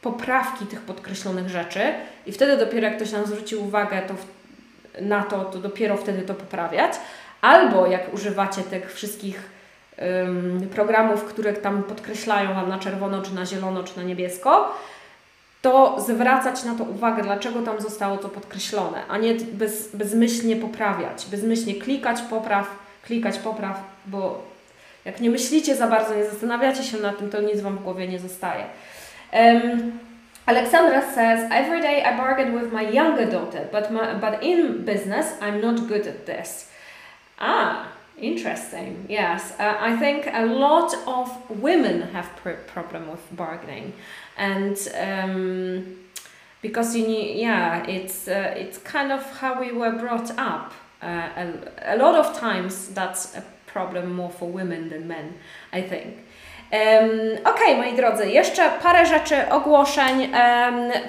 poprawki tych podkreślonych rzeczy i wtedy dopiero jak ktoś nam zwróci uwagę to dopiero wtedy to poprawiać, albo jak używacie tych wszystkich programów, które tam podkreślają Wam na czerwono, czy na zielono, czy na niebiesko, to zwracać na to uwagę, dlaczego tam zostało to podkreślone, a nie bezmyślnie poprawiać, bezmyślnie klikać, popraw, bo jak nie myślicie za bardzo, nie zastanawiacie się nad tym, to nic Wam w głowie nie zostaje. Alexandra says, every day I bargain with my younger daughter, but in business I'm not good at this. Ah, interesting. Yes, I think a lot of women have problem with bargaining. And because you need, yeah, it's kind of how we were brought up. A lot of times that's a problem more for women than men, I think. OK, moi drodzy, jeszcze parę rzeczy, ogłoszeń.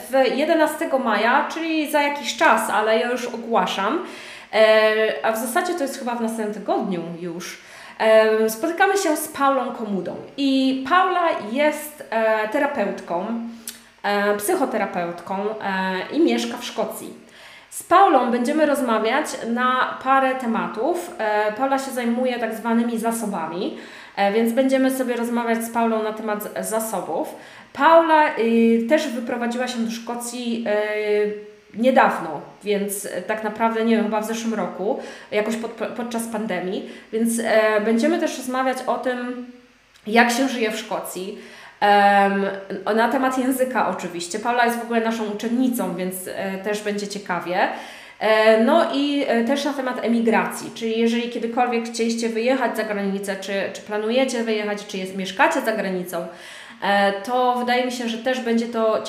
W 11 maja, czyli za jakiś czas, ale ja już ogłaszam, a w zasadzie to jest chyba w następnym tygodniu już, spotykamy się z Paulą Komudą i Paula jest terapeutką, psychoterapeutką i mieszka w Szkocji. Z Paulą będziemy rozmawiać na parę tematów. Paula się zajmuje tak zwanymi zasobami, więc będziemy sobie rozmawiać z Paulą na temat zasobów. Paula też wyprowadziła się do Szkocji niedawno, więc tak naprawdę, nie wiem, chyba w zeszłym roku, jakoś podczas pandemii, więc będziemy też rozmawiać o tym, jak się żyje w Szkocji, na temat języka oczywiście. Paula jest w ogóle naszą uczennicą, więc też będzie ciekawie. No i też na temat emigracji, czyli jeżeli kiedykolwiek chcieliście wyjechać za granicę, czy planujecie wyjechać, czy mieszkacie za granicą, to wydaje mi się, że też będzie to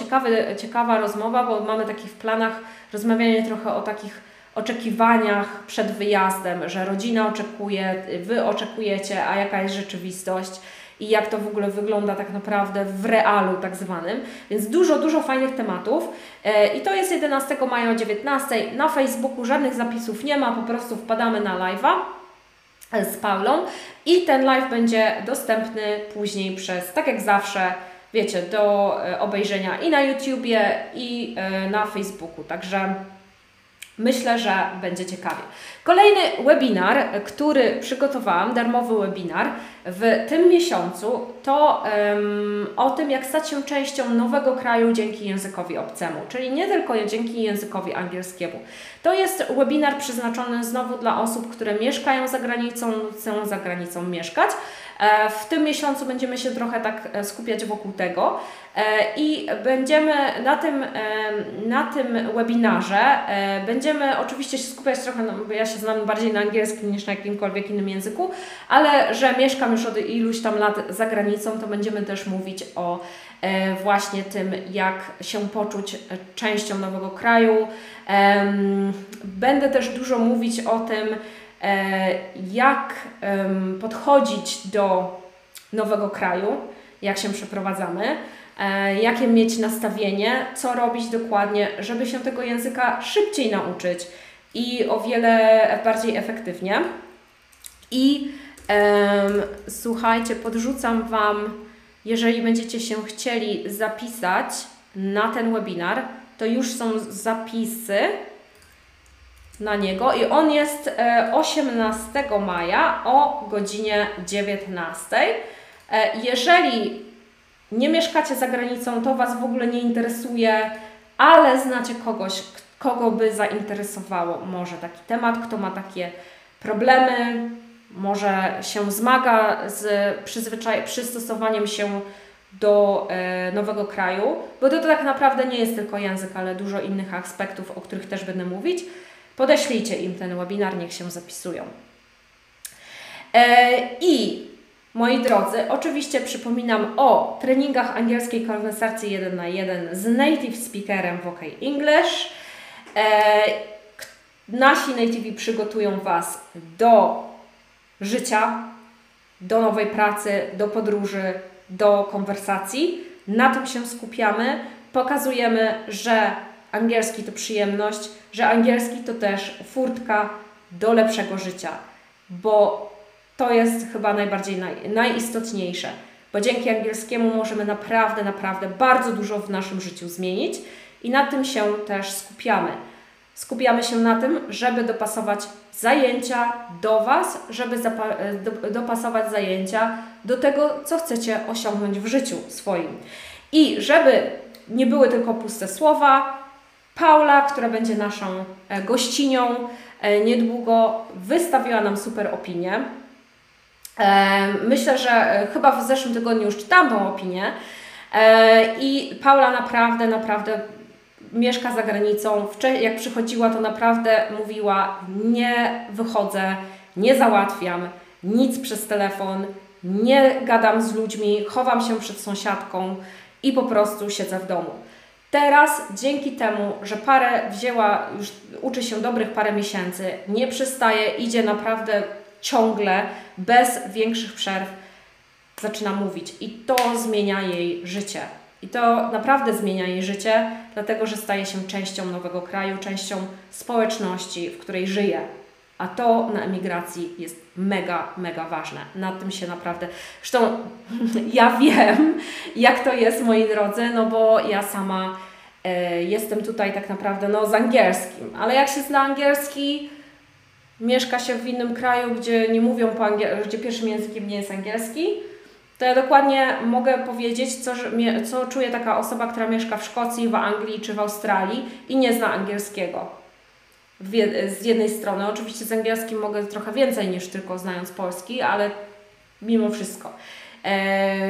ciekawa rozmowa, bo mamy takich w planach rozmawianie trochę o takich oczekiwaniach przed wyjazdem, że rodzina oczekuje, Wy oczekujecie, a jaka jest rzeczywistość i jak to w ogóle wygląda tak naprawdę w realu tak zwanym. Więc dużo fajnych tematów i to jest 11 maja o 19:00. Na Facebooku żadnych zapisów nie ma, po prostu wpadamy na live'a z Paulą i ten live będzie dostępny później przez, tak jak zawsze, wiecie, do obejrzenia i na YouTubie, i na Facebooku, także myślę, że będzie ciekawie. Kolejny webinar, który przygotowałam, darmowy webinar w tym miesiącu, to o tym, jak stać się częścią nowego kraju dzięki językowi obcemu, czyli nie tylko dzięki językowi angielskiemu. To jest webinar przeznaczony znowu dla osób, które mieszkają za granicą lub chcą za granicą mieszkać. W tym miesiącu będziemy się trochę tak skupiać wokół tego i będziemy na tym webinarze będziemy oczywiście się skupiać trochę, no, bo ja się znam bardziej na angielskim niż na jakimkolwiek innym języku, ale że mieszkam już od iluś tam lat za granicą, to będziemy też mówić o właśnie tym, jak się poczuć częścią nowego kraju. Będę też dużo mówić o tym, jak podchodzić do nowego kraju, jak się przeprowadzamy, jakie mieć nastawienie, co robić dokładnie, żeby się tego języka szybciej nauczyć i o wiele bardziej efektywnie. I słuchajcie, podrzucam Wam, jeżeli będziecie się chcieli zapisać na ten webinar, to już są zapisy na niego i on jest 18 maja o godzinie 19:00. Jeżeli nie mieszkacie za granicą, to Was w ogóle nie interesuje, ale znacie kogoś, kogo by zainteresowało może taki temat, kto ma takie problemy, może się zmaga z przystosowaniem się do nowego kraju, bo to tak naprawdę nie jest tylko język, ale dużo innych aspektów, o których też będę mówić. Podeślijcie im ten webinar, niech się zapisują. I moi drodzy, oczywiście przypominam o treningach angielskiej konwersacji 1 na 1 z native speakerem w OK English. Nasi nativi przygotują Was do życia, do nowej pracy, do podróży, do konwersacji. Na tym się skupiamy. Pokazujemy, że angielski to przyjemność, że angielski to też furtka do lepszego życia, bo to jest chyba najbardziej najistotniejsze, bo dzięki angielskiemu możemy naprawdę, naprawdę bardzo dużo w naszym życiu zmienić i na tym się też skupiamy. Skupiamy się na tym, żeby dopasować zajęcia do Was, żeby dopasować zajęcia do tego, co chcecie osiągnąć w życiu swoim. I żeby nie były tylko puste słowa, Paula, która będzie naszą gościnią, niedługo wystawiła nam super opinię. Myślę, że chyba w zeszłym tygodniu już czytałam tą opinię i Paula naprawdę, naprawdę mieszka za granicą. Jak przychodziła, to naprawdę mówiła: nie wychodzę, nie załatwiam nic przez telefon, nie gadam z ludźmi, chowam się przed sąsiadką i po prostu siedzę w domu. Teraz dzięki temu, że już uczy się dobrych parę miesięcy, nie przestaje, idzie naprawdę ciągle, bez większych przerw, zaczyna mówić i to zmienia jej życie. I to naprawdę zmienia jej życie, dlatego że staje się częścią nowego kraju, częścią społeczności, w której żyje. A to na emigracji jest mega, mega ważne. Nad tym się naprawdę... Zresztą ja wiem, jak to jest, moi drodzy, no bo ja sama jestem tutaj tak naprawdę z angielskim. Ale jak się zna angielski, mieszka się w innym kraju, gdzie nie mówią po angielsku, gdzie pierwszym językiem nie jest angielski, to ja dokładnie mogę powiedzieć, co czuje taka osoba, która mieszka w Szkocji, w Anglii czy w Australii i nie zna angielskiego. Z jednej strony, oczywiście z angielskim mogę trochę więcej niż tylko znając polski, ale mimo wszystko.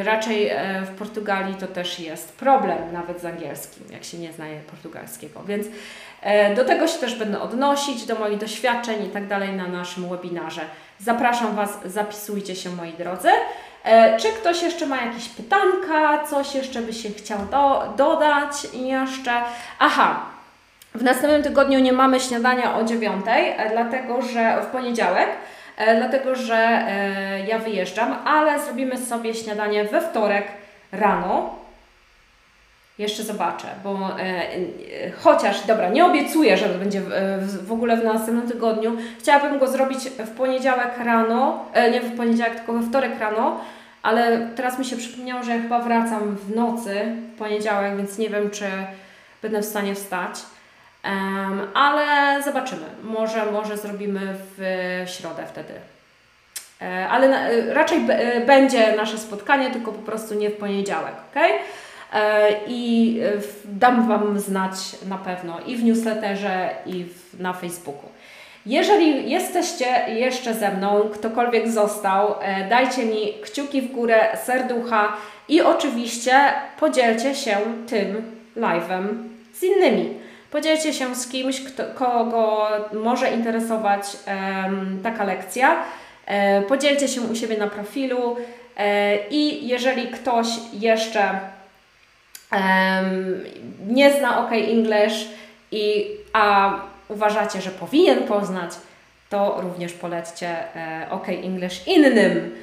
Raczej w Portugalii to też jest problem nawet z angielskim, jak się nie zna portugalskiego, więc do tego się też będę odnosić, do moich doświadczeń i tak dalej na naszym webinarze. Zapraszam Was, zapisujcie się, moi drodzy. Czy ktoś jeszcze ma jakieś pytanka, coś jeszcze by się chciał dodać i jeszcze... Aha! W następnym tygodniu nie mamy śniadania o 9:00, dlatego że w poniedziałek, dlatego że ja wyjeżdżam, ale zrobimy sobie śniadanie we wtorek rano. Jeszcze zobaczę, bo chociaż, dobra, nie obiecuję, że to będzie w ogóle w następnym tygodniu. Chciałabym go zrobić w poniedziałek rano, nie w poniedziałek, tylko we wtorek rano, ale teraz mi się przypomniało, że ja chyba wracam w nocy w poniedziałek, więc nie wiem, czy będę w stanie wstać. Ale zobaczymy. Może zrobimy w środę wtedy. Ale raczej będzie nasze spotkanie, tylko po prostu nie w poniedziałek, ok? I dam Wam znać na pewno i w newsletterze, i na Facebooku. Jeżeli jesteście jeszcze ze mną, ktokolwiek został, dajcie mi kciuki w górę, serducha i oczywiście podzielcie się tym live'em z innymi. Podzielcie się z kimś, kogo może interesować taka lekcja. Podzielcie się u siebie na profilu i jeżeli ktoś jeszcze nie zna OK English, a uważacie, że powinien poznać, to również polećcie OK English innym,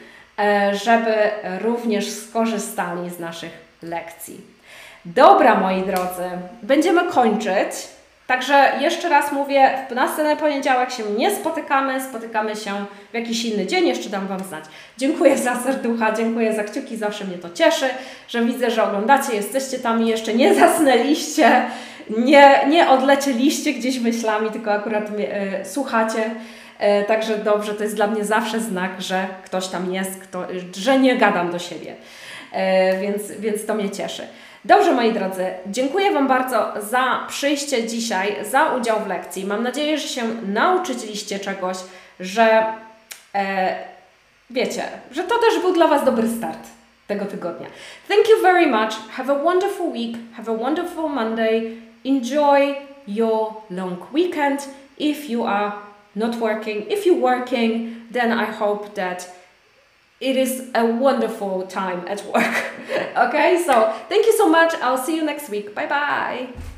żeby również skorzystali z naszych lekcji. Dobra, moi drodzy, będziemy kończyć, także jeszcze raz mówię, w następny poniedziałek się nie spotykamy, spotykamy się w jakiś inny dzień, jeszcze dam Wam znać. Dziękuję za serducha, dziękuję za kciuki, zawsze mnie to cieszy, że widzę, że oglądacie, jesteście tam i jeszcze nie zasnęliście, nie odlecieliście gdzieś myślami, tylko akurat słuchacie, także dobrze, to jest dla mnie zawsze znak, że ktoś tam jest, że nie gadam do siebie, więc to mnie cieszy. Dobrze, moi drodzy, dziękuję Wam bardzo za przyjście dzisiaj, za udział w lekcji. Mam nadzieję, że się nauczyliście czegoś, że wiecie, że to też był dla Was dobry start tego tygodnia. Thank you very much. Have a wonderful week. Have a wonderful Monday. Enjoy your long weekend. If you are not working, if you're working, then I hope that it is a wonderful time at work. Okay, so thank you so much. I'll see you next week. Bye bye.